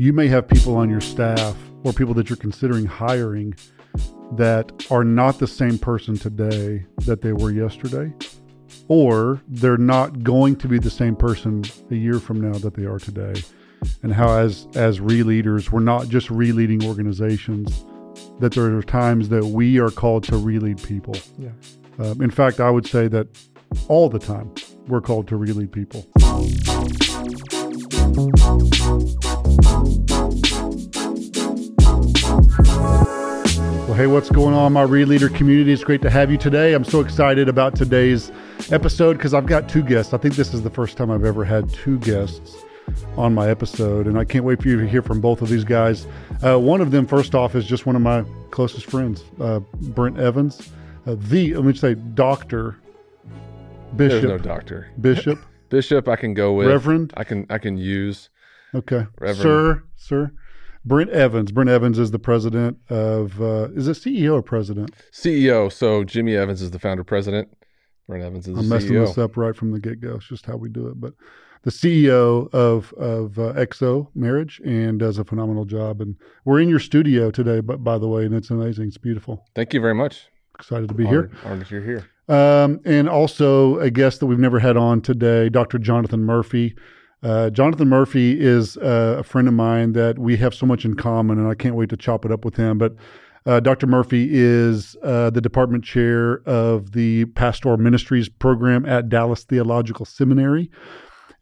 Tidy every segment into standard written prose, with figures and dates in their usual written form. You may have people on your staff or people that you're considering hiring that are not the same person today that they were yesterday, or they're not going to be the same person a year from now that they are today. And how as ReLeaders, we're not just ReLeading organizations, that there are times that we are called to ReLead people. Yeah. In fact, I would say that all the time we're called to ReLead people. Well, hey, what's going on, my ReLeader community? It's great to have you today. I'm so excited about today's episode because I've got two guests. I think this is the first time I've ever had two guests on my episode, and I can't wait for you to hear from both of these guys. One of them, first off, is just one of my closest friends, Brent Evans, Dr. Bishop. There's no doctor. Bishop. Bishop, I can go with. Reverend. I can use. Okay. Reverend. Sir. Brent Evans. Brent Evans is the president of, is it CEO or president? CEO. So Jimmy Evans is the founder president. Brent Evans is the CEO. I'm messing this up right from the get-go. It's just how we do it. But the CEO of XO Marriage, and does a phenomenal job. And we're in your studio today, by the way, and it's amazing. It's beautiful. Thank you very much. Excited to be honored, here. Honored you're here. And also a guest that we've never had on today, Dr. Jonathan Murphy. Jonathan Murphy is a friend of mine that we have so much in common, and I can't wait to chop it up with him. But Dr. Murphy is the department chair of the Pastoral Ministries program at Dallas Theological Seminary.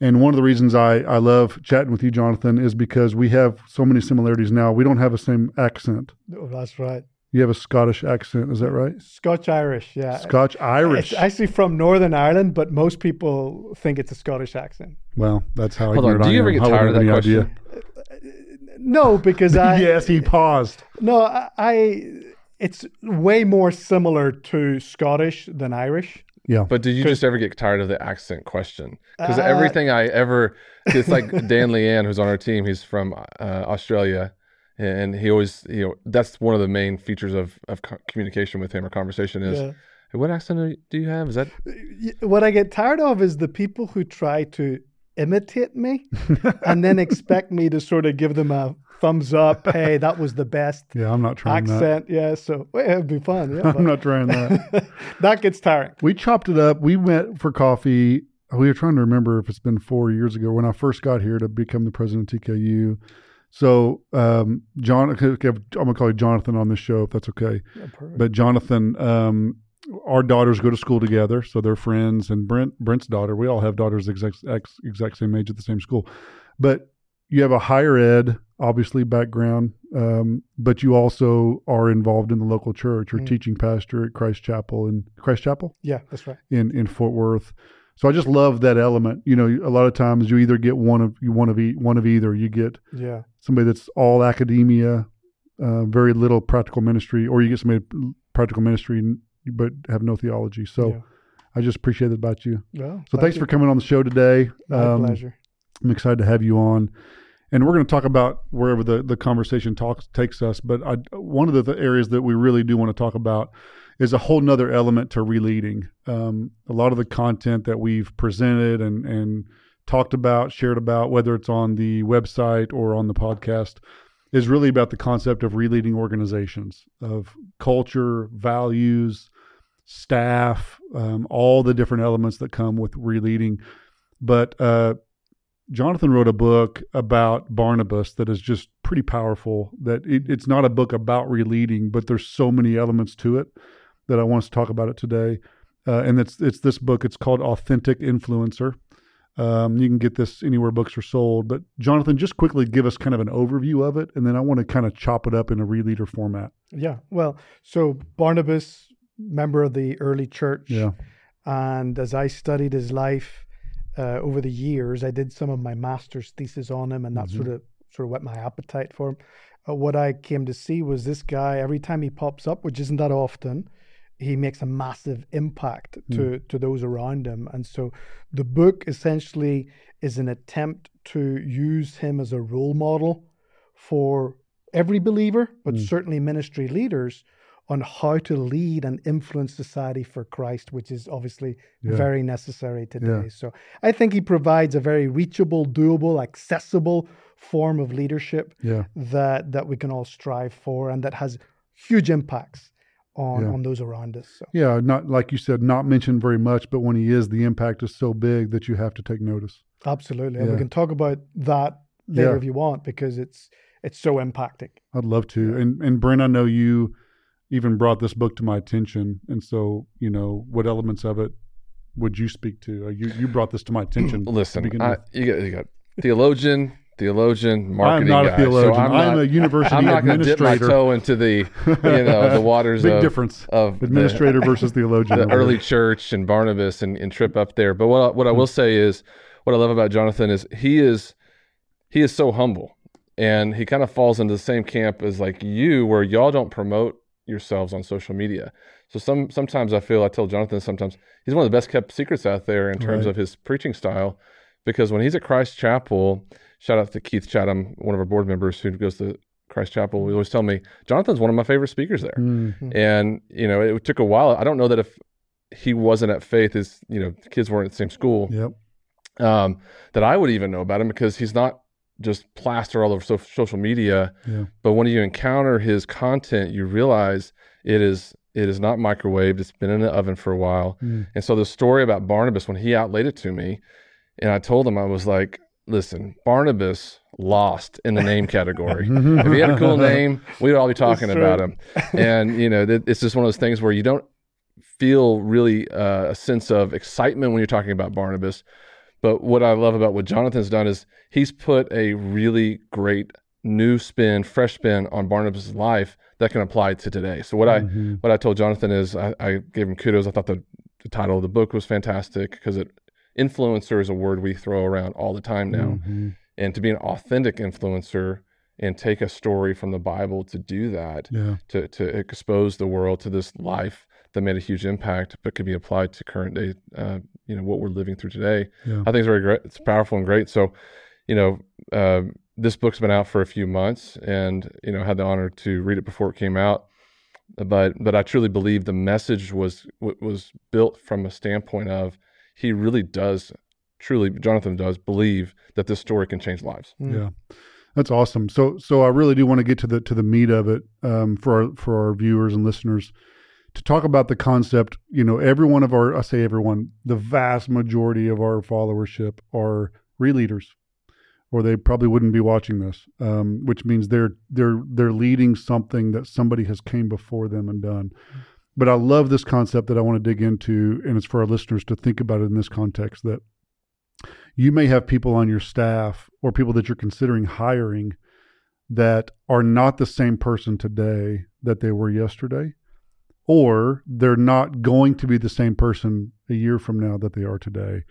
And one of the reasons I love chatting with you, Jonathan, is because we have so many similarities now. We don't have the same accent. Oh, that's right. You have a Scottish accent, is that right? Scotch-Irish, yeah. Scotch-Irish. It's actually from Northern Ireland, but most people think it's a Scottish accent. Well, that's how I hear it. Do you ever get tired of that question? No, because I... Yes, he paused. No, it's way more similar to Scottish than Irish. Yeah. But did you just ever get tired of the accent question? Because everything I ever... It's like Dan Leanne, who's on our team, he's from Australia. And he always, that's one of the main features of communication with him or conversation is, yeah. Hey, what accent do you have? Is that what I get tired of is the people who try to imitate me and then expect me to sort of give them a thumbs up. Hey, that was the best. Yeah, I'm not trying accent. That. Yeah, so it'd be fun. Yeah, I'm not trying that. That gets tiring. We chopped it up. We went for coffee. We were trying to remember if it's been 4 years ago when I first got here to become the president of TKU. So, I'm going to call you Jonathan on this show, if that's okay. Yeah, but Jonathan, our daughters go to school together, so they're friends. And Brent's daughter, we all have daughters the exact same age at the same school. But you have a higher ed, obviously, background, but you also are involved in the local church. You're teaching pastor at Christ Chapel. Yeah, that's right. In Fort Worth. So I just love that element. A lot of times you either get one of either. You get somebody that's all academia, very little practical ministry, or you get somebody practical ministry but have no theology. So I just appreciate that about you. Well, so thanks for coming on the show today. My pleasure. I'm excited to have you on. And we're going to talk about wherever the conversation takes us. But one of the areas that we really do want to talk about is a whole nother element to ReLeading. A lot of the content that we've presented and talked about, shared about, whether it's on the website or on the podcast, is really about the concept of ReLeading organizations, of culture, values, staff, all the different elements that come with ReLeading. But Jonathan wrote a book about Barnabas that is just pretty powerful, that it's not a book about ReLeading, but there's so many elements to it that I want to talk about it today. And it's this book. It's called Authentic Influencer. You can get this anywhere books are sold. But Jonathan, just quickly give us kind of an overview of it, and then I want to kind of chop it up in a ReLeader format. Yeah, well, so Barnabas, member of the early church. Yeah. And as I studied his life over the years, I did some of my master's thesis on him, and that sort of whet my appetite for him. What I came to see was this guy, every time he pops up, which isn't that often, he makes a massive impact to those around him. And so the book essentially is an attempt to use him as a role model for every believer, but certainly ministry leaders, on how to lead and influence society for Christ, which is obviously very necessary today. Yeah. So I think he provides a very reachable, doable, accessible form of leadership that we can all strive for, and that has huge impacts on those around us. So. Yeah, not like you said, not mentioned very much, but when he is, the impact is so big that you have to take notice. Absolutely, and we can talk about that later if you want, because it's so impacting. I'd love to. And Brent, I know you even brought this book to my attention, and so you know what elements of it would you speak to? You brought this to my attention. Listen, you got theologian, marketing guy. I'm not a theologian. So I'm a university administrator. I'm not going to dip my toe into the waters big difference of administrator versus theologian. The early church and Barnabas and trip up there. But what I will say is, what I love about Jonathan is he is so humble, and he kind of falls into the same camp as like you, where y'all don't promote yourselves on social media. So sometimes I tell Jonathan sometimes he's one of the best kept secrets out there in terms of his preaching style, because when he's at Christ Chapel, shout out to Keith Chatham, one of our board members who goes to Christ Chapel, we always tell me, Jonathan's one of my favorite speakers there. Mm-hmm. And, you know, it took a while. I don't know that if he wasn't at Faith, his, you know, kids weren't at the same school, that I would even know about him, because he's not just plaster all over social media. Yeah. But when you encounter his content, you realize it is not microwaved. It's been in the oven for a while. Mm. And so the story about Barnabas, when he outlaid it to me, and I told him, I was like, listen, Barnabas lost in the name category. If he had a cool name, we'd all be talking about him. And, you know, it's just one of those things where you don't feel really a sense of excitement when you're talking about Barnabas. But what I love about what Jonathan's done is he's put a really great new spin, fresh spin on Barnabas' life that can apply to today. So what I told Jonathan is I gave him kudos. I thought the title of the book was fantastic, because influencer is a word we throw around all the time now. Mm-hmm. And to be an authentic influencer and take a story from the Bible to do that, to expose the world to this life that made a huge impact, but could be applied to current day, what we're living through today. Yeah. I think it's very great. It's powerful and great. So, you know, this book's been out for a few months, and, you know, had the honor to read it before it came out. But I truly believe the message was built from a standpoint of he really does, Jonathan does believe that this story can change lives. Mm. Yeah. That's awesome. So I really do want to get to the meat of it, for our viewers and listeners. To talk about the concept, you know, the vast majority of our followership are ReLeaders, or they probably wouldn't be watching this, which means they're leading something that somebody has came before them and done. But I love this concept that I want to dig into, and it's for our listeners to think about it in this context, that you may have people on your staff or people that you're considering hiring that are not the same person today that they were yesterday, or they're not going to be the same person a year from now that they are today.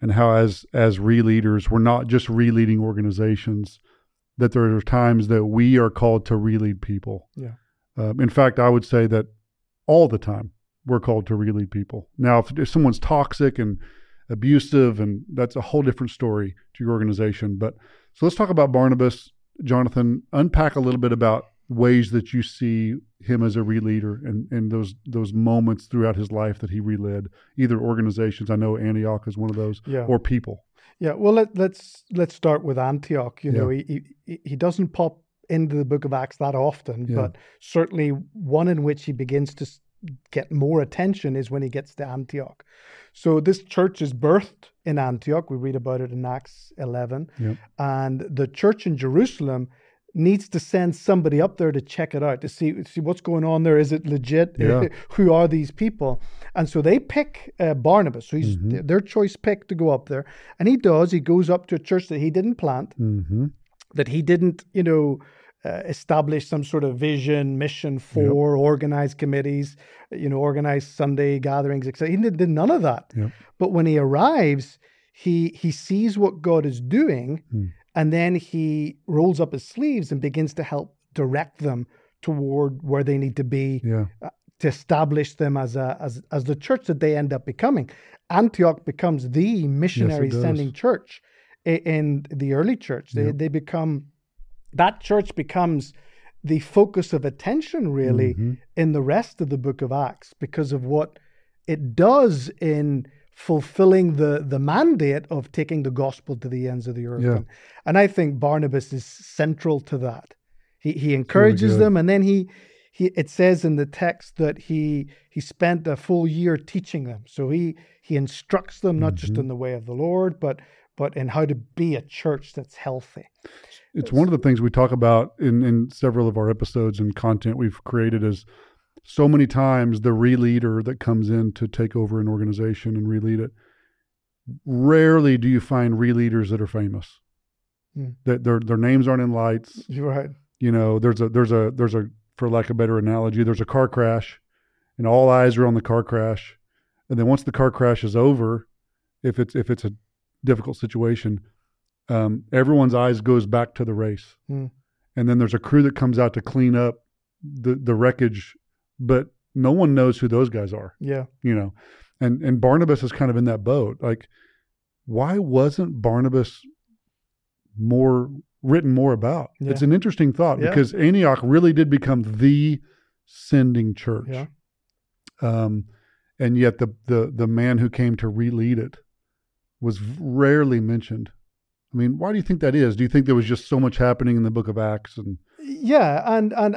And how as ReLeaders, we're not just ReLeading organizations, that there are times that we are called to ReLead people. Yeah. In fact, I would say that all the time we're called to ReLead people. Now, if someone's toxic and abusive, and that's a whole different story to your organization. But so let's talk about Barnabas. Jonathan, unpack a little bit about ways that you see him as a ReLeader and those moments throughout his life that he reled, either organizations. I know Antioch is one of those, or people. Yeah. Well, let's start with Antioch. You know, he doesn't pop into the Book of Acts that often, but certainly one in which he begins to get more attention is when he gets to Antioch. So this church is birthed in Antioch. We read about it in Acts 11, and the church in Jerusalem needs to send somebody up there to check it out, to see what's going on there. Is it legit? Yeah. Who are these people? And so they pick Barnabas. So he's their choice pick to go up there. And he does. He goes up to a church that he didn't plant, that he didn't, you know, establish some sort of vision, mission for, organize committees, you know, organize Sunday gatherings, etc. He did none of that. Yep. But when he arrives, he sees what God is doing, and then he rolls up his sleeves and begins to help direct them toward where they need to be, to establish them as the church that they end up becoming. Antioch becomes the missionary sending church in the early church. That church becomes the focus of attention, really, in the rest of the Book of Acts, because of what it does in fulfilling the mandate of taking the gospel to the ends of the earth. Yeah. And I think Barnabas is central to that. He encourages them, and then he it says in the text that he spent a full year teaching them. So he instructs them not just in the way of the Lord, but in how to be a church that's healthy. It's one of the things we talk about in several of our episodes and content we've created is so many times the re-leader that comes in to take over an organization and re-lead it, rarely do you find re-leaders that are famous. That their names aren't in lights. Right. You know, there's a for lack of a better analogy, there's a car crash and all eyes are on the car crash. And then once the car crash is over, if it's a difficult situation, everyone's eyes goes back to the race. And then there's a crew that comes out to clean up the wreckage, but no one knows who those guys are. Yeah. You know, and Barnabas is kind of in that boat. Like, why wasn't Barnabas written more about? Yeah. It's an interesting thought because Antioch really did become the sending church. Yeah. And yet the man who came to re-lead it was rarely mentioned. I mean, why do you think that is? Do you think there was just so much happening in the book of Acts? And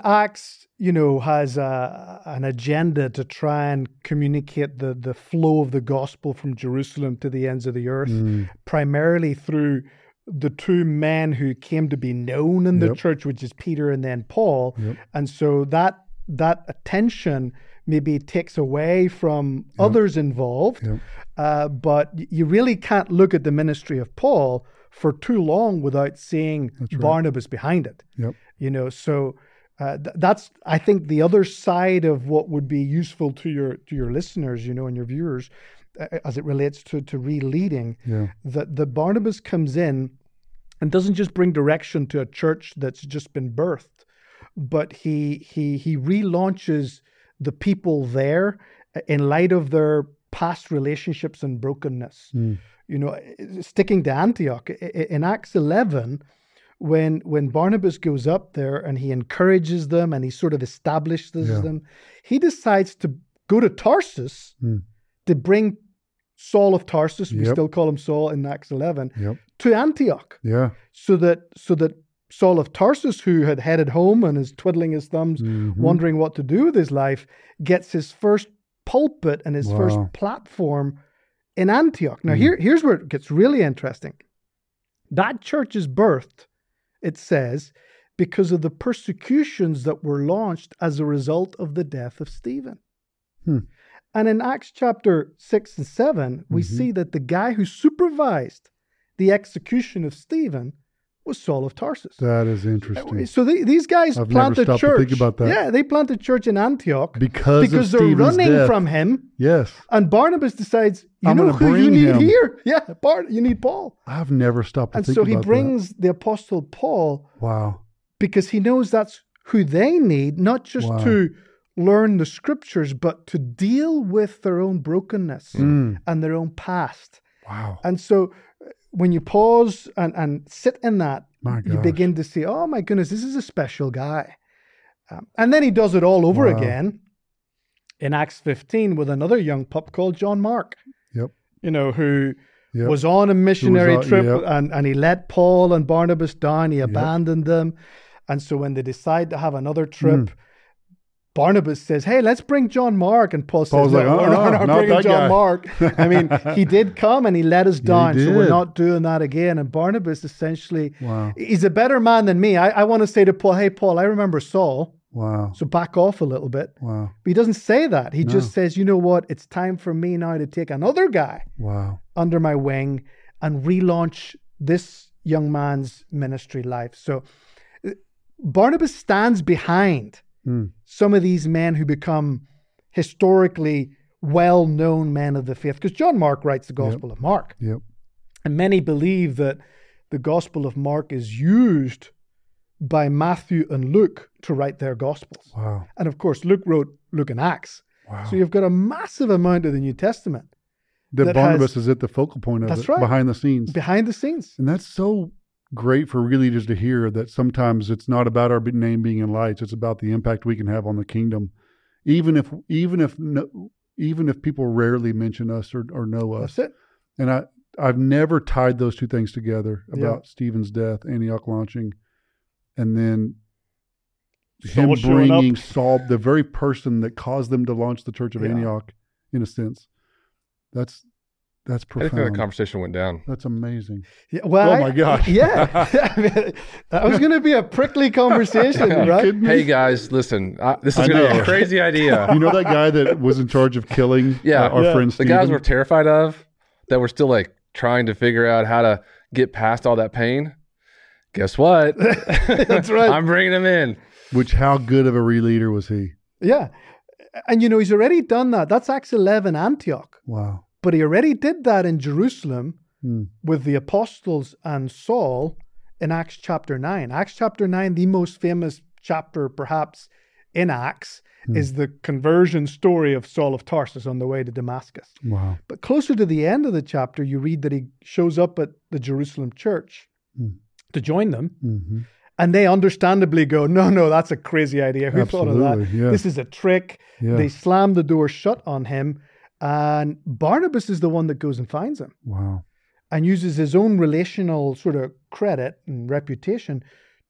Acts, you know, has an agenda to try and communicate the flow of the gospel from Jerusalem to the ends of the earth, primarily through the two men who came to be known in the church, which is Peter and then Paul. And so that attention maybe takes away from others involved, but you really can't look at the ministry of Paul for too long without seeing Barnabas behind it. You know, so that's, I think, the other side of what would be useful to your listeners, you know, and your viewers, as it relates to re-leading, that the Barnabas comes in and doesn't just bring direction to a church that's just been birthed, but he relaunches the people there in light of their past relationships and brokenness. You know, sticking to Antioch, in Acts 11, when Barnabas goes up there and he encourages them and he sort of establishes them, he decides to go to Tarsus to bring Saul of Tarsus, we still call him Saul in Acts 11, to Antioch. So that Saul of Tarsus, who had headed home and is twiddling his thumbs, wondering what to do with his life, gets his first pulpit and his first platform in Antioch. Now, here's where it gets really interesting. That church is birthed, it says, because of the persecutions that were launched as a result of the death of Stephen. And in Acts chapter 6 and 7, we see that the guy who supervised the execution of Stephen was Saul of Tarsus. That is interesting. So these guys planted a church. Think about that. Yeah, they planted church in Antioch because they're Stephen's running death. From him. Yes. And Barnabas decides, you know who you need here? Yeah, you need Paul. I've never stopped to think about that. And so he brings the apostle Paul. Wow. Because he knows that's who they need, not just to learn the scriptures, but to deal with their own brokenness and their own past. Wow. And so when you pause and sit in that, you begin to see, oh my goodness, this is a special guy. And then he does it all over again in Acts 15 with another young pup called John Mark, you know, who was on a missionary trip and he let Paul and Barnabas down. He abandoned them. And so when they decide to have another trip, Barnabas says, hey, let's bring John Mark. And Paul's says, we're not bringing John Mark. I mean, he did come and he let us down, so we're not doing that again. And Barnabas essentially, he's a better man than me. I want to say to Paul, hey, Paul, I remember Saul. Wow. So back off a little bit. Wow. But he doesn't say that. He just says, you know what? It's time for me now to take another guy under my wing and relaunch this young man's ministry life. So Barnabas stands behind some of these men who become historically well-known men of the faith. Because John Mark writes the Gospel of Mark. And many believe that the Gospel of Mark is used by Matthew and Luke to write their Gospels. Wow. And of course, Luke wrote Luke and Acts. Wow. So you've got a massive amount of the New Testament. That Barnabas is at the focal point of it, behind the scenes. Behind the scenes. And that's so great for re-leaders to hear that sometimes it's not about our name being in lights. It's about the impact we can have on the kingdom. Even if even if people rarely mention us or know us. That's it. And I've never tied those two things together about Stephen's death, Antioch launching, and then him bringing Saul, the very person that caused them to launch the Church of Antioch, in a sense. That's profound. I think that conversation went down. That's amazing. Yeah, well, oh my gosh. Yeah. I mean, that was going to be a prickly conversation, right? Hey guys, listen, this is going to be a crazy idea. You know that guy that was in charge of killing our friend Stephen? The guys we're terrified of, that we're still like trying to figure out how to get past all that pain. Guess what? That's right. I'm bringing him in. Which, how good of a ReLeader was he? Yeah. And you know, he's already done that. That's Acts 11 Antioch. Wow. But he already did that in Jerusalem with the apostles and Saul in Acts chapter 9. Acts chapter 9, the most famous chapter perhaps in Acts, is the conversion story of Saul of Tarsus on the way to Damascus. Wow. But closer to the end of the chapter, you read that he shows up at the Jerusalem church to join them. Mm-hmm. And they understandably go, no, that's a crazy idea. Who thought of that? Yeah. This is a trick. Yeah. They slam the door shut on him. And Barnabas is the one that goes and finds him. Wow. And uses his own relational sort of credit and reputation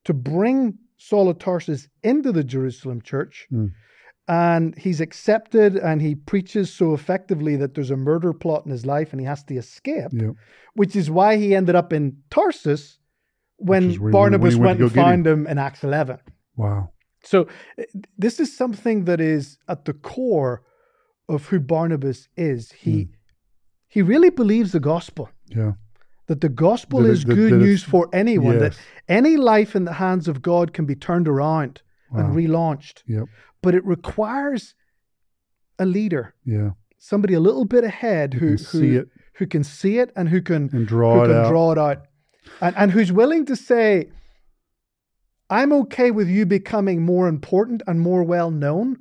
to bring Saul of Tarsus into the Jerusalem church. Mm. And he's accepted, and he preaches so effectively that there's a murder plot in his life and he has to escape, which is why he ended up in Tarsus when Barnabas went and found him in Acts 11. Wow. So this is something that is at the core of who Barnabas is. He really believes the gospel. Yeah. That the gospel is good news for anyone. Yes. That any life in the hands of God can be turned around and relaunched. Yep. But it requires a leader. Yeah. Somebody a little bit ahead who can see it and who can draw it out. And who's willing to say, I'm okay with you becoming more important and more well known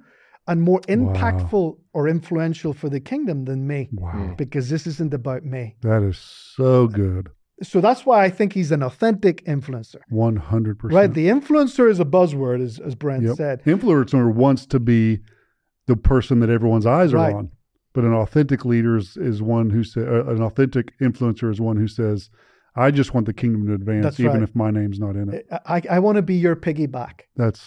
and more impactful or influential for the kingdom than me, because this isn't about me. That is so good. So that's why I think he's an authentic influencer. 100%. Right? The influencer is a buzzword, as Brent said. Influencer wants to be the person that everyone's eyes are on, but an authentic leader is one who says, an authentic influencer is one who says, I just want the kingdom to advance, if my name's not in it. I want to be your piggyback.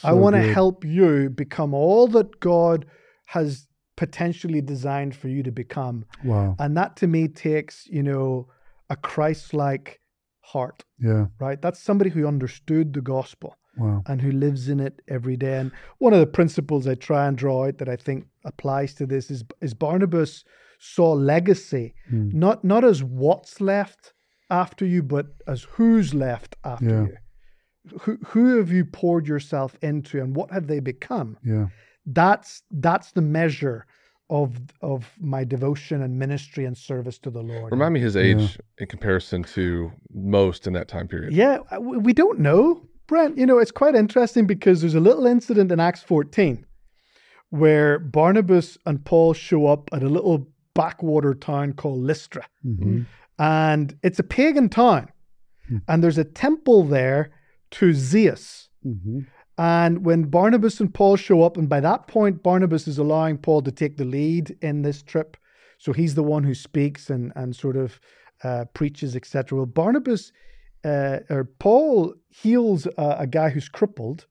I want to help you become all that God has potentially designed for you to become. Wow. And that to me takes, a Christ-like heart. Yeah. Right? That's somebody who understood the gospel and who lives in it every day. And one of the principles I try and draw out that I think applies to this is Barnabas saw legacy, not as what's left after you, but as who's left after you. Who have you poured yourself into, and what have they become? Yeah, that's the measure of my devotion and ministry and service to the Lord. Remind me his age in comparison to most in that time period. Yeah, we don't know, Brent. It's quite interesting because there's a little incident in Acts 14 where Barnabas and Paul show up at a little backwater town called Lystra. Mm-hmm. And it's a pagan town. And there's a temple there to Zeus. Mm-hmm. And when Barnabas and Paul show up, and by that point, Barnabas is allowing Paul to take the lead in this trip. So he's the one who speaks and sort of preaches, etc. Well, Paul heals a guy who's crippled.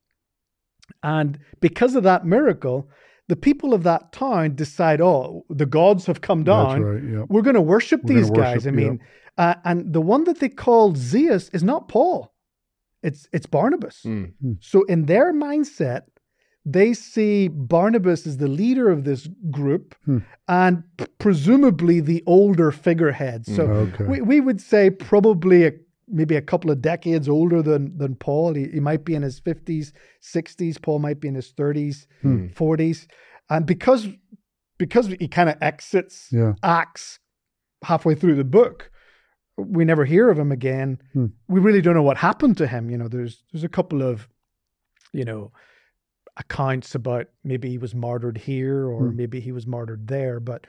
And because of that miracle, the people of that town decide, the gods have come down. That's right, we're going to worship these guys. And the one that they called Zeus is not Paul. It's Barnabas. Mm-hmm. So in their mindset, they see Barnabas as the leader of this group and presumably the older figurehead. So we would say probably maybe a couple of decades older than Paul. He might be in his 50s, 60s. Paul might be in his 30s, 40s. And because he kind of exits Acts halfway through the book, we never hear of him again. We really don't know what happened to him. There's a couple of, accounts about maybe he was martyred here or maybe he was martyred there, but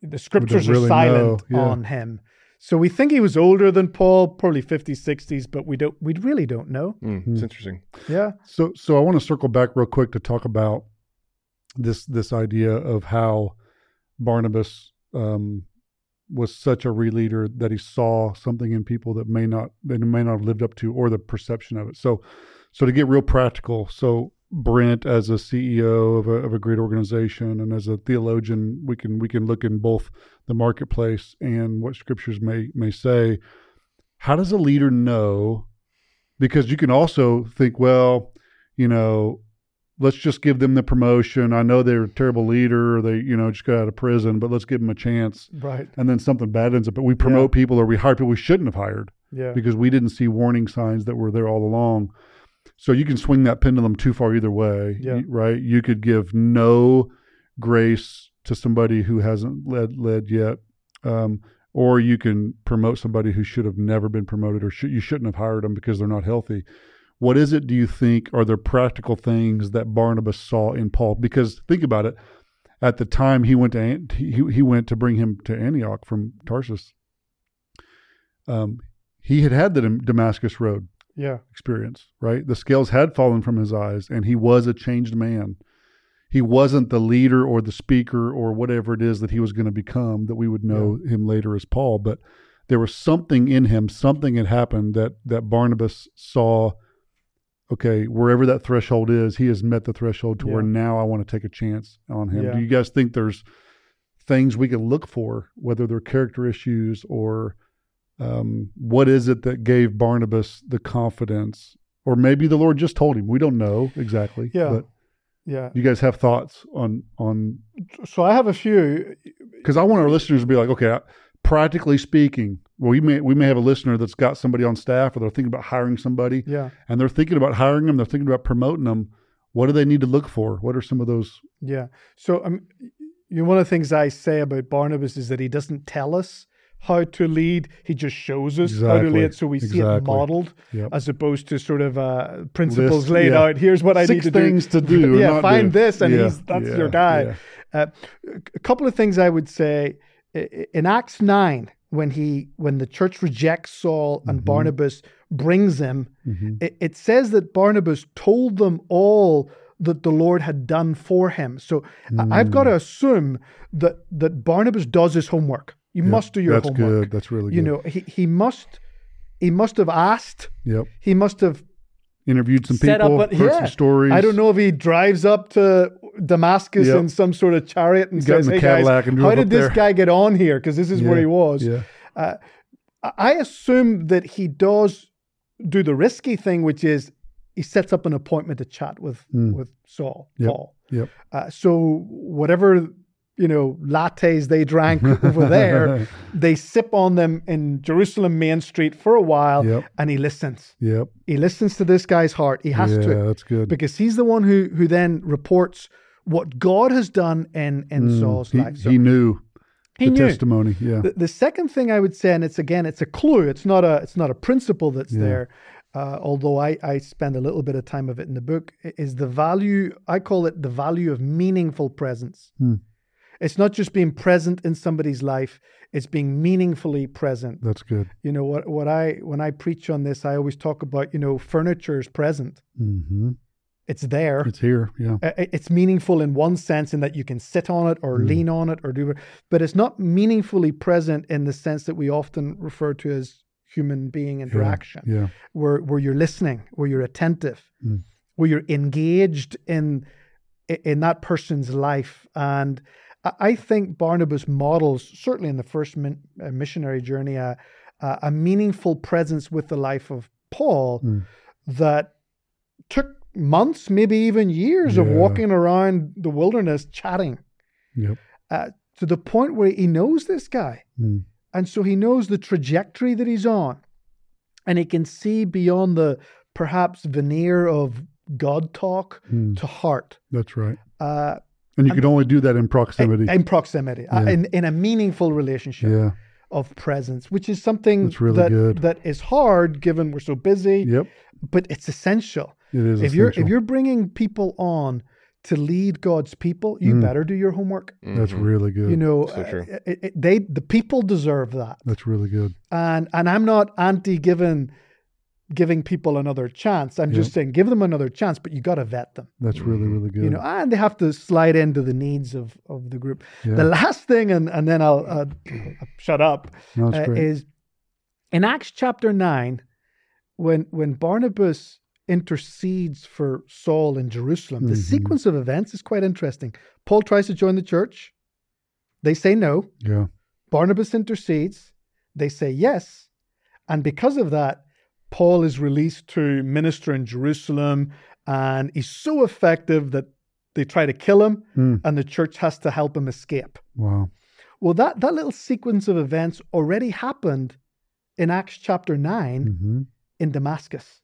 the scriptures are really silent on him. So we think he was older than Paul, probably 50s, 60s, but we really don't know. Mm-hmm. It's interesting. Yeah. So I want to circle back real quick to talk about this idea of how Barnabas was such a ReLeader that he saw something in people that may not have lived up to, or the perception of it. So to get real practical, so Brent, as a CEO of a great organization, and as a theologian, we can look in both the marketplace and what scriptures may say. How does a leader know? Because you can also think, well, you know, let's just give them the promotion. I know they're a terrible leader. Or they, you know, just got out of prison, but let's give them a chance. Right. And then something bad ends up. But we promote people, or we hire people we shouldn't have hired because we didn't see warning signs that were there all along. So you can swing that pendulum too far either way, right? You could give no grace to somebody who hasn't led yet, or you can promote somebody who should have never been promoted, or you shouldn't have hired them because they're not healthy. What is it, do you think, are there practical things that Barnabas saw in Paul? Because think about it, at the time he went to bring him to Antioch from Tarsus, he had the Damascus Road experience, right? The scales had fallen from his eyes, and he was a changed man. He wasn't the leader or the speaker or whatever it is that he was going to become that we would know him later as Paul, but there was something in him, something had happened that Barnabas saw, okay, wherever that threshold is, he has met the threshold to where now I want to take a chance on him. Yeah. Do you guys think there's things we can look for, whether they're character issues or what is it that gave Barnabas the confidence, or maybe the Lord just told him? We don't know exactly. Yeah. But you guys have thoughts on? So I have a few, because I want our listeners to be like, okay, practically speaking, we may have a listener that's got somebody on staff, or they're thinking about hiring somebody, and they're thinking about hiring them, they're thinking about promoting them. What do they need to look for? What are some of those? Yeah. So one of the things I say about Barnabas is that he doesn't tell us how to lead. He just shows us how to lead, so we see it modeled, as opposed to sort of principles laid out. Here's what I need to do. 6 things to do. Find this, and that's your guy. Yeah. A couple of things I would say. In Acts 9, when the church rejects Saul and Barnabas brings him, it says that Barnabas told them all that the Lord had done for him. So I've got to assume that Barnabas does his homework. You must do your homework. That's good. That's really good. You know, he must have asked. Yep. He must have interviewed some people, heard some stories. I don't know if he drives up to Damascus in some sort of chariot and says, "Hey guys, how did this guy get on here? Because this is where he was." Yeah. I assume that he does do the risky thing, which is he sets up an appointment to chat with Paul. Yep. So whatever, you know, lattes they drank over there, they sip on them in Jerusalem Main Street for a while, and he listens. Yep. He listens to this guy's heart. He has to. Yeah, that's good. Because he's the one who then reports what God has done in Saul's life. So he knew the testimony. Yeah. The second thing I would say, and it's a clue. It's not a principle that's there. Although I spend a little bit of time of it in the book, is the value, I call it the value of meaningful presence. It's not just being present in somebody's life; it's being meaningfully present. That's good. You know what when I preach on this, I always talk about, you know, furniture is present. It's there. It's here. Yeah. It's meaningful in one sense in that you can sit on it or lean on it or do, but it's not meaningfully present in the sense that we often refer to as human being interaction. Yeah. Where you're listening, where you're attentive, where you're engaged in that person's life. And I think Barnabas models, certainly in the first missionary journey, a meaningful presence with the life of Paul that took months, maybe even years of walking around the wilderness chatting to the point where he knows this guy. And so he knows the trajectory that he's on, and he can see beyond the perhaps veneer of God talk to heart. That's right. And you can only do that in proximity. In a meaningful relationship of presence, which is something that is hard given we're so busy, but it's essential. If you're bringing people on to lead God's people, you better do your homework. That's really good. You know, so true. The people deserve that. That's really good. And I'm not anti-giving giving people another chance. I'm just saying, give them another chance, but you got to vet them. That's really, really good. You know, and they have to slide into the needs of the group. Yeah. The last thing, and then I'll shut up, is in Acts chapter 9, when Barnabas intercedes for Saul in Jerusalem, the sequence of events is quite interesting. Paul tries to join the church. They say no. Yeah. Barnabas intercedes. They say yes. And because of that, Paul is released to minister in Jerusalem, and he's so effective that they try to kill him, and the church has to help him escape. Wow. Well, that little sequence of events already happened in Acts chapter 9 in Damascus.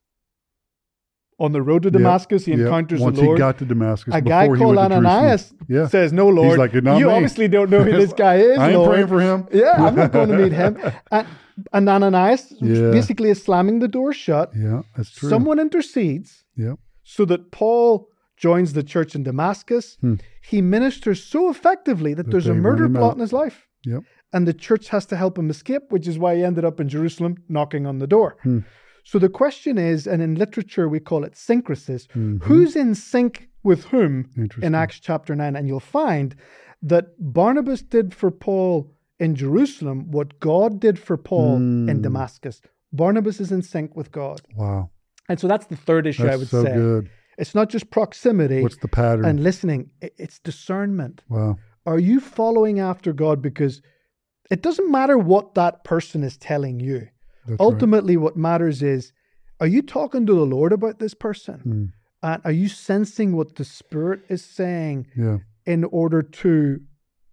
On the road to Damascus, he encounters the Lord. Once he got to Damascus, a guy called Ananias says, "No, Lord, he's like, you obviously don't know who this guy is. I ain't praying for him. Yeah, I'm not going to meet him." And Ananias basically is slamming the door shut. Yeah, that's true. Someone intercedes, so that Paul joins the church in Damascus. He ministers so effectively that there's a murder plot in his life. Yep. And the church has to help him escape, which is why he ended up in Jerusalem knocking on the door. So the question is, and in literature we call it syncresis, who's in sync with whom in Acts chapter 9? And you'll find that Barnabas did for Paul in Jerusalem what God did for Paul in Damascus. Barnabas is in sync with God. Wow. And so that's the third issue I would say. Good. It's not just proximity. What's the pattern? And listening. It's discernment. Wow. Are you following after God? Because it doesn't matter what that person is telling you. That's ultimately right. What matters is, are you talking to the Lord about this person? And are you sensing what the Spirit is saying in order to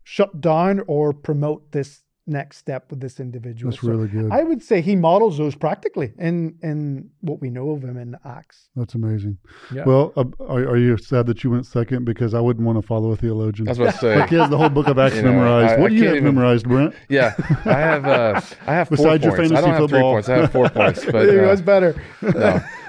shut down or promote this next step with this individual? That's really good. I would say he models those practically in what we know of him in Acts. That's amazing. Yeah. Well, are you sad that you went second? Because I wouldn't want to follow a theologian. That's what I say. Like he has the whole book of Acts memorized. What do you have memorized, Brent? Yeah, I have 4 points. Besides your fantasy football. I don't have 3 points. I have 4 points. But, that's better.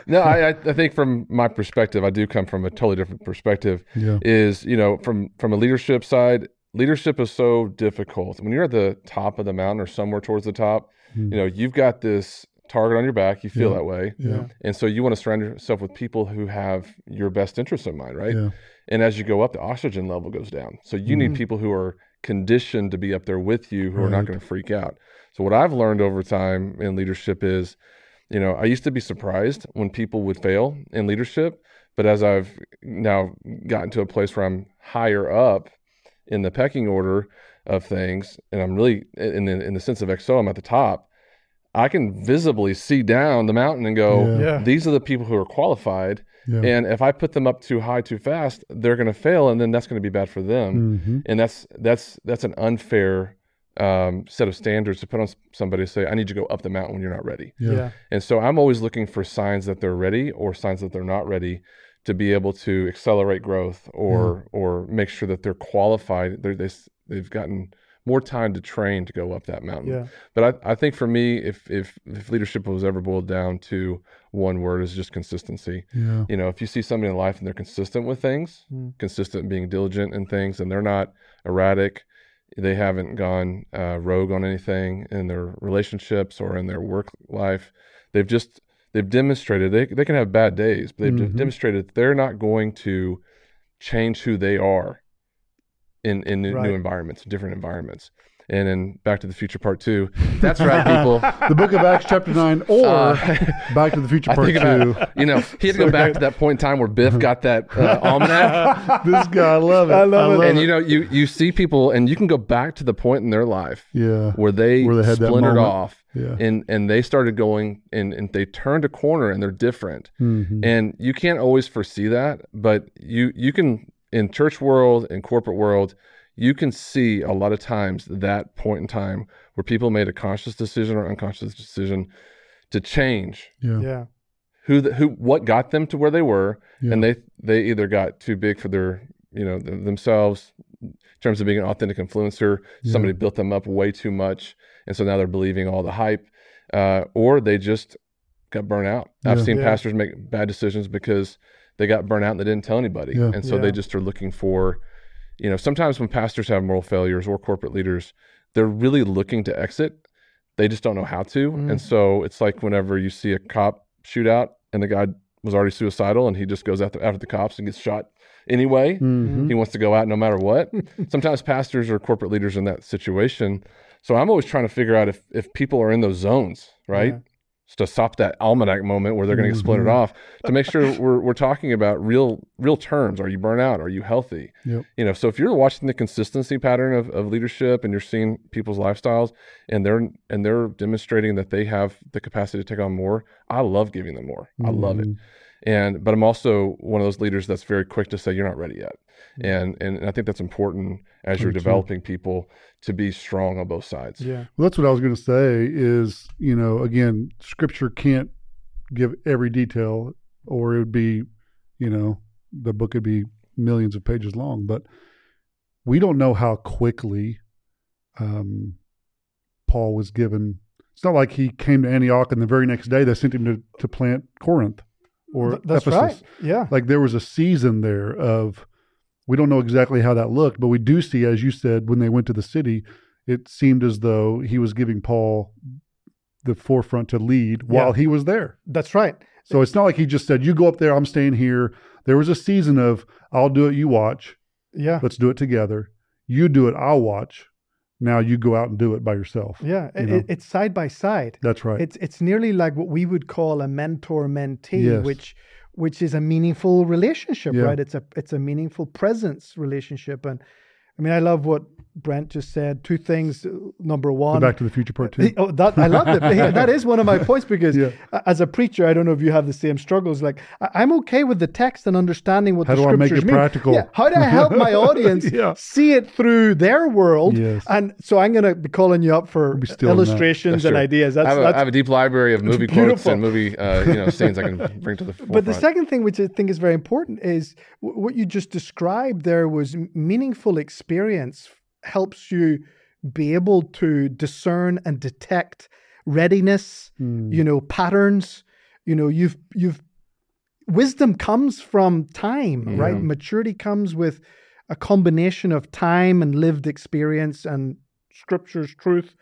No, I think from my perspective, I do come from a totally different perspective, is, from a leadership side, leadership is so difficult. When you're at the top of the mountain or somewhere towards the top, you've got this target on your back. You feel that way. Yeah. And so you want to surround yourself with people who have your best interests in mind, right? Yeah. And as you go up, the oxygen level goes down. So you need people who are conditioned to be up there with you who are not going to freak out. So what I've learned over time in leadership is, I used to be surprised when people would fail in leadership, but as I've now gotten to a place where I'm higher up in the pecking order of things, and I'm really, in the sense of XO, I'm at the top, I can visibly see down the mountain and go, these are the people who are qualified, and if I put them up too high too fast, they're going to fail, and then that's going to be bad for them. And that's an unfair set of standards to put on somebody to say, I need you to go up the mountain when you're not ready. And so I'm always looking for signs that they're ready or signs that they're not ready to be able to accelerate growth or make sure that they're qualified. They've gotten more time to train to go up that mountain. But I think for me, if leadership was ever boiled down to one word, is just consistency. If you see somebody in life and they're consistent with things, consistent in being diligent in things, and they're not erratic, they haven't gone rogue on anything in their relationships or in their work life, they've demonstrated, they can have bad days, but they've demonstrated that they're not going to change who they are in new environments, different environments. And in Back to the Future Part 2, that's right, people. The Book of Acts Chapter 9 or Back to the Future Part 2. He had to go back to that point in time where Biff got that almanac. This guy, I love it. And you see people, and you can go back to the point in their life where they had splintered off. And they started going and they turned a corner and they're different. And you can't always foresee that, but you can, in church world, in corporate world, you can see a lot of times that point in time where people made a conscious decision or unconscious decision to change what got them to where they were, and they either got too big for their themselves in terms of being an authentic influencer. Somebody built them up way too much, and so now they're believing all the hype, or they just got burnt out. I've seen pastors make bad decisions because they got burnt out and they didn't tell anybody, and so they just are looking for, sometimes when pastors have moral failures or corporate leaders, they're really looking to exit. They just don't know how to. And so it's like whenever you see a cop shootout, and the guy was already suicidal, and he just goes after the cops and gets shot anyway. Mm-hmm. He wants to go out no matter what. Sometimes pastors or corporate leaders in that situation. So I'm always trying to figure out if people are in those zones, right? Yeah. To stop that almanac moment where they're going to get splitted off, to make sure we're talking about real terms. Are you burnt out? Are you healthy? Yep. You know, so if you're watching the consistency pattern of leadership, and you're seeing people's lifestyles, and they're demonstrating that they have the capacity to take on more, I love giving them more. Mm-hmm. I love it. But I'm also one of those leaders that's very quick to say, you're not ready yet. And I think that's important as you're developing people to be strong on both sides. Yeah. Well, that's what I was going to say is, you know, again, scripture can't give every detail, or it would be, you know, the book would be millions of pages long, but we don't know how quickly Paul was given. It's not like he came to Antioch and the very next day they sent him to plant Corinth. Or that's Ephesus. Right. Yeah. Like there was a season there of, we don't know exactly how that looked, but we do see, as you said, when they went to the city, it seemed as though he was giving Paul the forefront to lead while he was there. That's right. So it's not like he just said, you go up there, I'm staying here. There was a season of, I'll do it, you watch. Yeah. Let's do it together. You do it, I'll watch. Now you go out and do it by yourself. Yeah, you know? It's side by side. That's right. It's nearly like what we would call a mentor-mentee, yes. which is a meaningful relationship, yeah. right? It's a meaningful presence relationship. And I mean, I love what Brent just said. Two things. Number one, the Back to the Future Part 2. I love it. That is one of my points, because as a preacher, I don't know if you have the same struggles. Like, I'm okay with the text and understanding what the scriptures mean. How do I make it practical? Yeah. How do I help my audience see it through their world? Yes. And so I'm going to be calling you up for illustrations and ideas. I have a deep library of movie quotes and movie scenes I can bring to the forefront. But the second thing, which I think is very important, is what you just described there was meaningful experience helps you be able to discern and detect readiness, patterns, you've wisdom comes from time, right? Maturity comes with a combination of time and lived experience and scripture's truth.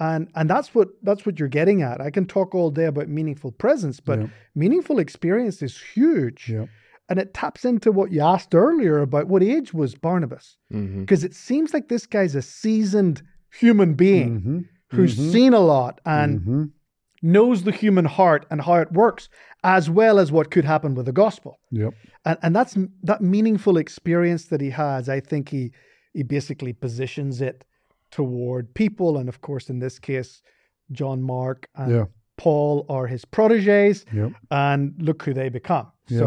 And that's what you're getting at. I can talk all day about meaningful presence, but meaningful experience is huge. Yep. And it taps into what you asked earlier about what age was Barnabas. Because it seems like this guy's a seasoned human being who's seen a lot and knows the human heart and how it works, as well as what could happen with the gospel. Yep. And that's that meaningful experience that he has. I think he basically positions it toward people. And of course, in this case, John Mark and Paul are his proteges. Yep. And look who they become. Yep.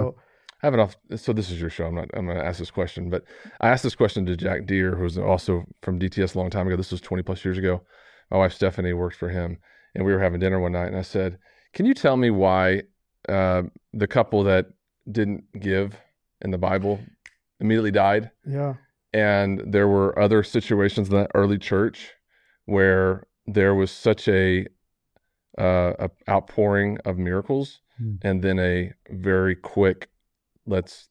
So this is your show. I'm going to ask this question, but I asked this question to Jack Deer, who was also from DTS a long time ago. This was 20 plus years ago. My wife, Stephanie, worked for him, and we were having dinner one night, and I said, can you tell me why the couple that didn't give in the Bible immediately died? Yeah. And there were other situations in the early church where there was such a outpouring of miracles and then a very quick, let's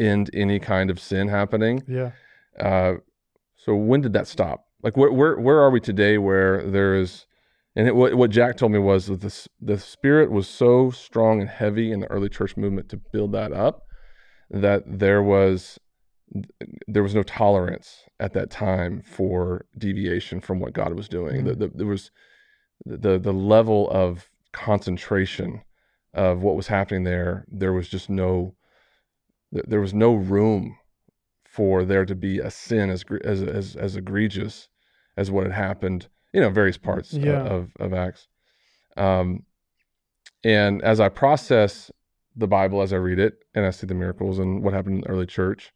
end any kind of sin happening. Yeah. So when did that stop? Like where are we today where there is, and what Jack told me was that the spirit was so strong and heavy in the early church movement to build that up, that there was no tolerance at that time for deviation from what God was doing. There was the level of concentration of what was happening there. There was no room for there to be a sin as egregious as what had happened, various parts of Acts. And as I process the Bible, as I read it, and I see the miracles and what happened in the early church,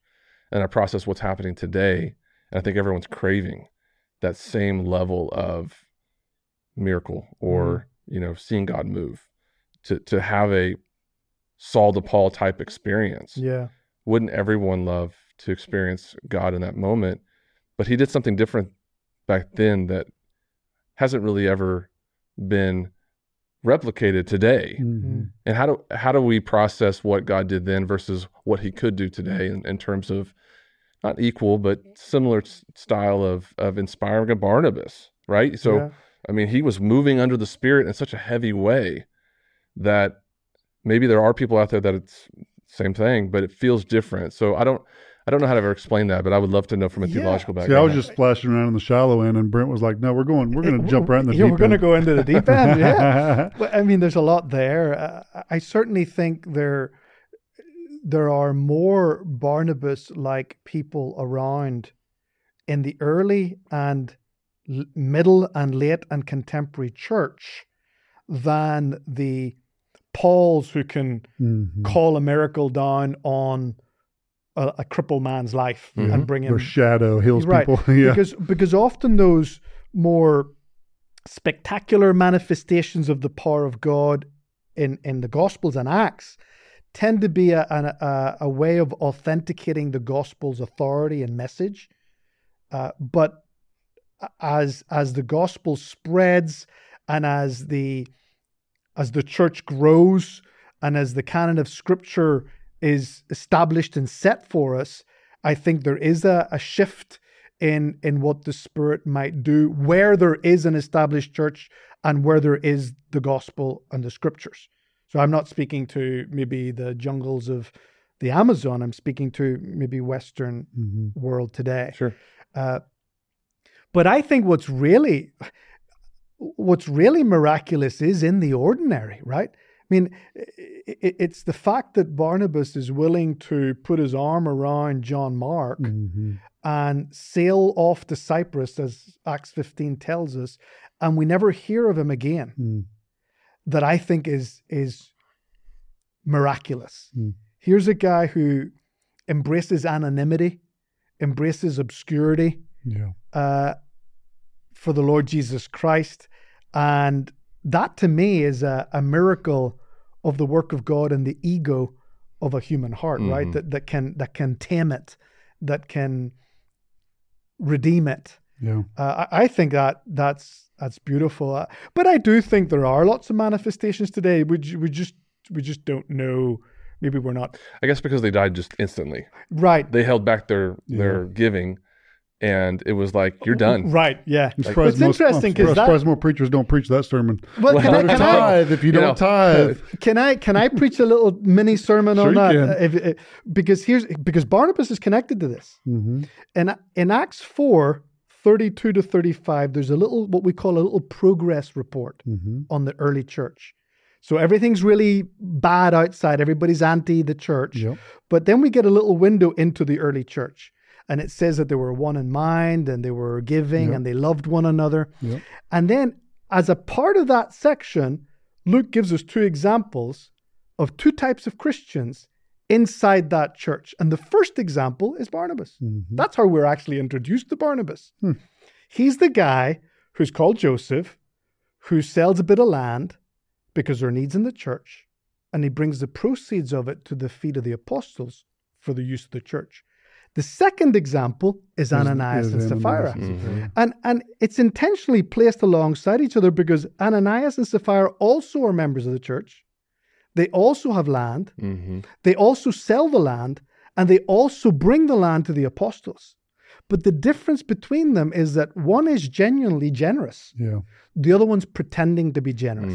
and I process what's happening today, and I think everyone's craving that same level of miracle or, seeing God move, to have a Saul to Paul type experience. Yeah. Wouldn't everyone love to experience God in that moment? But he did something different back then that hasn't really ever been replicated today. Mm-hmm. And how do we process what God did then versus what he could do today in terms of not equal, but similar style of inspiring a Barnabas, right? So, I mean, he was moving under the Spirit in such a heavy way that maybe there are people out there that it's same thing, but it feels different. So I don't know how to ever explain that, but I would love to know from a theological background. See, I was just splashing around in the shallow end, and Brent was like, no, we're going to jump right in the deep end. We're going to go into the deep end, yeah. But, I mean, there's a lot there. I certainly think there are more Barnabas-like people around in the early and middle and late and contemporary church than the Pauls who can call a miracle down on a crippled man's life and bring in or shadow heals people. Yeah. Because often those more spectacular manifestations of the power of God in the Gospels and Acts tend to be a way of authenticating the Gospel's authority and message. But as the Gospel spreads and as the church grows and as the canon of Scripture is established and set for us, I think there is a shift in what the Spirit might do where there is an established church and where there is the Gospel and the Scriptures. So I'm not speaking to maybe the jungles of the Amazon. I'm speaking to maybe Western world today. Sure. But I think what's really miraculous is in the ordinary, right? I mean, it's the fact that Barnabas is willing to put his arm around John Mark and sail off to Cyprus, as Acts 15 tells us, and we never hear of him again, that I think is miraculous. Here's a guy who embraces anonymity, embraces obscurity for the Lord Jesus Christ, and that to me is a miracle of the work of God and the ego of a human heart, right? That can tame it, that can redeem it. Yeah. I think that's beautiful. But I do think there are lots of manifestations today. We just don't know. Maybe we're not. I guess because they died just instantly. Right. They held back their giving. And it was like, you're done. Right, yeah. Like, it's interesting because I'm surprised more preachers don't preach that sermon. Well, can I tithe if you don't tithe? Can I preach a little mini sermon on that? Because Barnabas is connected to this. And in Acts 4, 32 to 35, there's a little, what we call a little progress report on the early church. So everything's really bad outside. Everybody's anti the church. Yep. But then we get a little window into the early church. And it says that they were one in mind and they were giving and they loved one another. Yep. And then as a part of that section, Luke gives us two examples of two types of Christians inside that church. And the first example is Barnabas. That's how we're actually introduced to Barnabas. He's the guy who's called Joseph, who sells a bit of land because there are needs in the church. And he brings the proceeds of it to the feet of the apostles for the use of the church. The second example is Ananias and Sapphira. And it's intentionally placed alongside each other because Ananias and Sapphira also are members of the church. They also have land. They also sell the land. And they also bring the land to the apostles. But the difference between them is that one is genuinely generous. Yeah. The other one's pretending to be generous.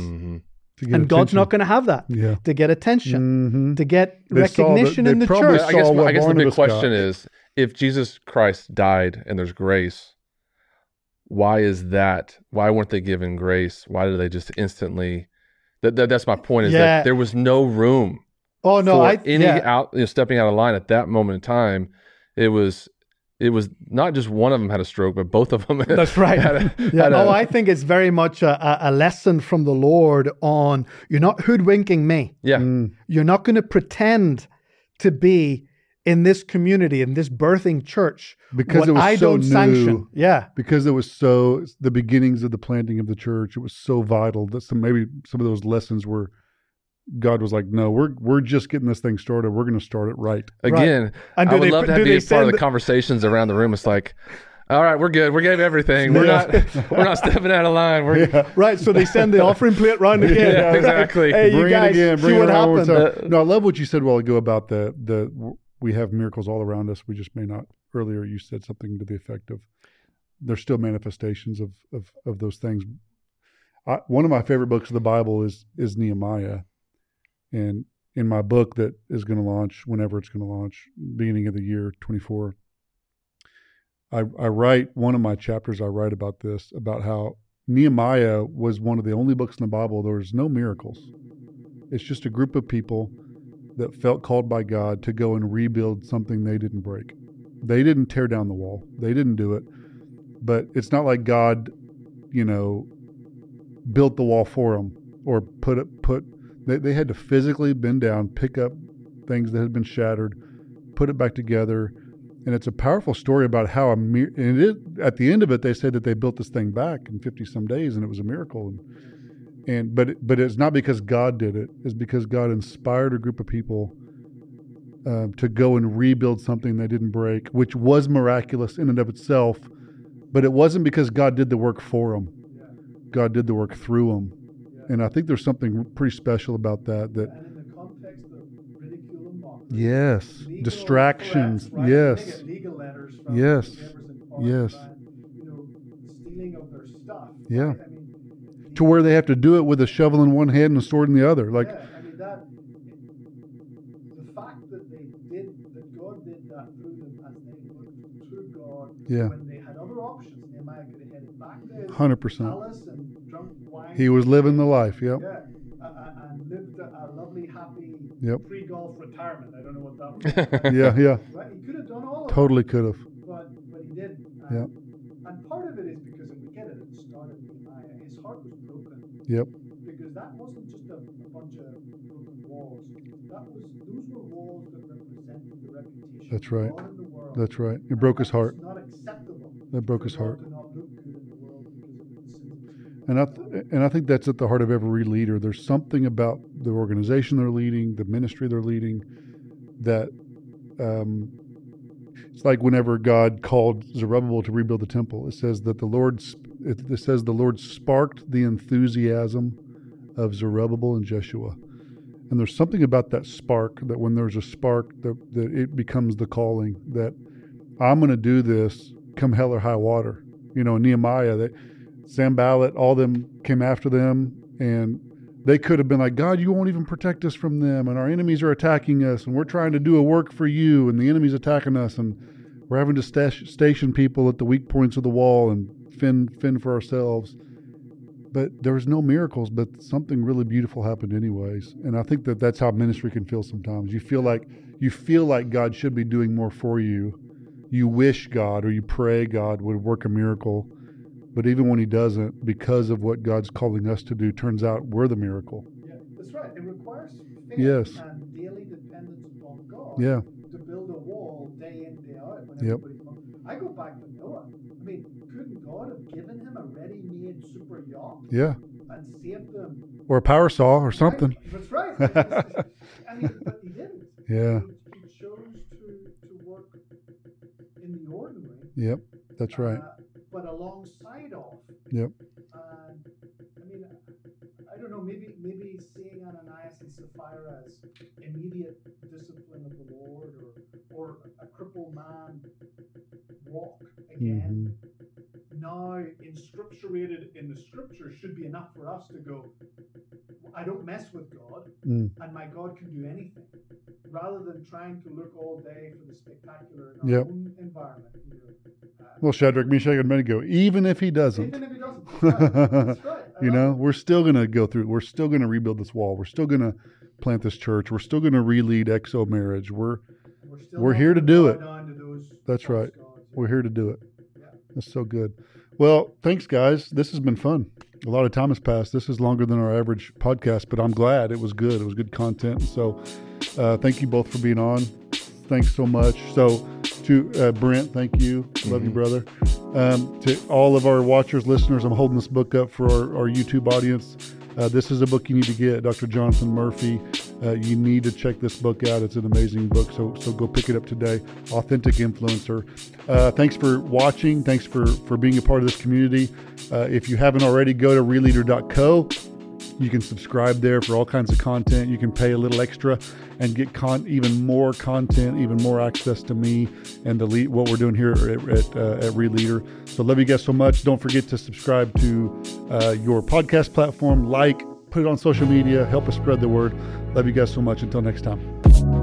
And attention. God's not going to have that to get attention, to get recognition in the church. I guess the big question is, if Jesus Christ died and there's grace, why is that? Why weren't they given grace? Why did they just instantly? That's my point is that there was no room stepping out of line at that moment in time. It was not just one of them had a stroke, but both of them. That's right. I think it's very much a lesson from the Lord on, you're not hoodwinking me. Yeah. You're not going to pretend to be in this community, in this birthing church, because it was I so don't new, sanction. Yeah. Because it was so, the beginnings of the planting of the church, it was so vital that maybe some of those lessons were, God was like, no, we're just getting this thing started. We're going to start it right. Again, and I would love to be a part of the conversations around the room. It's like, all right, we're good. We gave everything. We're not stepping out of line. Right. So they send the offering plate round again. Yeah, exactly. Hey, bring you guys, it again. Bring see it what happened. No, I love what you said a while ago about the we have miracles all around us. We just may not. Earlier, you said something to the effect of there's still manifestations of those things. One of my favorite books of the Bible is Nehemiah. And in my book that is going to launch, whenever it's going to launch, beginning of the year, 24, I write, one of my chapters I write about this, about how Nehemiah was one of the only books in the Bible there was no miracles. It's just a group of people that felt called by God to go and rebuild something they didn't break. They didn't tear down the wall. They didn't do it. But it's not like God, you know, built the wall for them or they had to physically bend down, pick up things that had been shattered, put it back together. And it's a powerful story about how at the end of it, they said that they built this thing back in 50 some days and it was a miracle. But it's not because God did it. It's because God inspired a group of people to go and rebuild something they didn't break, which was miraculous in and of itself. But it wasn't because God did the work for them. God did the work through them. And I think there's something pretty special about that. And in the context of ridicule and mockery. Yes. Distractions. Threats, right? Yes. Legal letters from yes. Yes. You know, stealing of their stuff. Yeah. Right? I mean, to where they have to do it with a shovel in one hand and a sword in the other. Like, yeah, I mean, the fact that that God did that through them as they looked to God when they had other options. 100%. He was living the life, yep. Yeah, and lived a lovely, happy, pre-golf retirement. I don't know what that was. Yeah. Right? He could have done all of it. Totally could have. But he didn't. And part of it is because, and we get it, it started with Nehemiah. His heart was broken. Yep. Because that wasn't just a bunch of broken walls. Those were walls that represented the reputation of all in the world. That's right. It broke his heart. It's not acceptable. That broke his heart. And I think that's at the heart of every leader. There's something about the organization they're leading, the ministry they're leading, that it's like whenever God called Zerubbabel to rebuild the temple, it says the Lord sparked the enthusiasm of Zerubbabel and Jeshua. And there's something about that spark, that when there's a spark, that it becomes the calling, that I'm going to do this come hell or high water. You know, Nehemiah, that Sanballat, all them came after them, and they could have been like, God, you won't even protect us from them, and our enemies are attacking us, and we're trying to do a work for you, and the enemy's attacking us, and we're having to station people at the weak points of the wall and fend for ourselves. But there was no miracles, but something really beautiful happened anyways. And I think that that's how ministry can feel sometimes. You feel like God should be doing more for you. You wish God, or you pray God would work a miracle. But even when he doesn't, because of what God's calling us to do, turns out we're the miracle. Yeah, that's right. It requires faith and daily dependence upon God to build a wall day in, day out. I go back to Noah. I mean, couldn't God have given him a ready-made super yacht? Yeah. And saved him? Or a power saw or something. That's right. I mean, but he didn't. Yeah. He chose to work in the ordinary. Yep, that's right. But alongside of. Yep. I mean, I don't know, maybe seeing Ananias and Sapphira as immediate discipline of the Lord or a crippled man walk again, now inscripturated in the scripture should be enough for us to go, I don't mess with God, and my God can do anything, rather than trying to look all day for the spectacular in our own environment. You know. Well, Shadrach, Meshach, and Medigo, even if he doesn't. That's right. You know, we're still going to go through. We're still going to rebuild this wall. We're still going to plant this church. We're still going to relead XO Marriage. We're here to do it. That's right. We're here to do it. That's so good. Well, thanks, guys. This has been fun. A lot of time has passed. This is longer than our average podcast, but I'm glad it was good. It was good content. So thank you both for being on. Thanks so much. So to Brent, thank you. Love you, brother. To all of our watchers, listeners, I'm holding this book up for our YouTube audience. This is a book you need to get, Dr. Jonathan Murphy. You need to check this book out. It's an amazing book, so go pick it up today. Authentic Influencer. Thanks for watching. Thanks for being a part of this community. If you haven't already, go to ReLeader.co. You can subscribe there for all kinds of content. You can pay a little extra and get even more content, even more access to me and what we're doing here at ReLeader. So love you guys so much. Don't forget to subscribe to your podcast platform, like, put it on social media, help us spread the word. Love you guys so much. Until next time.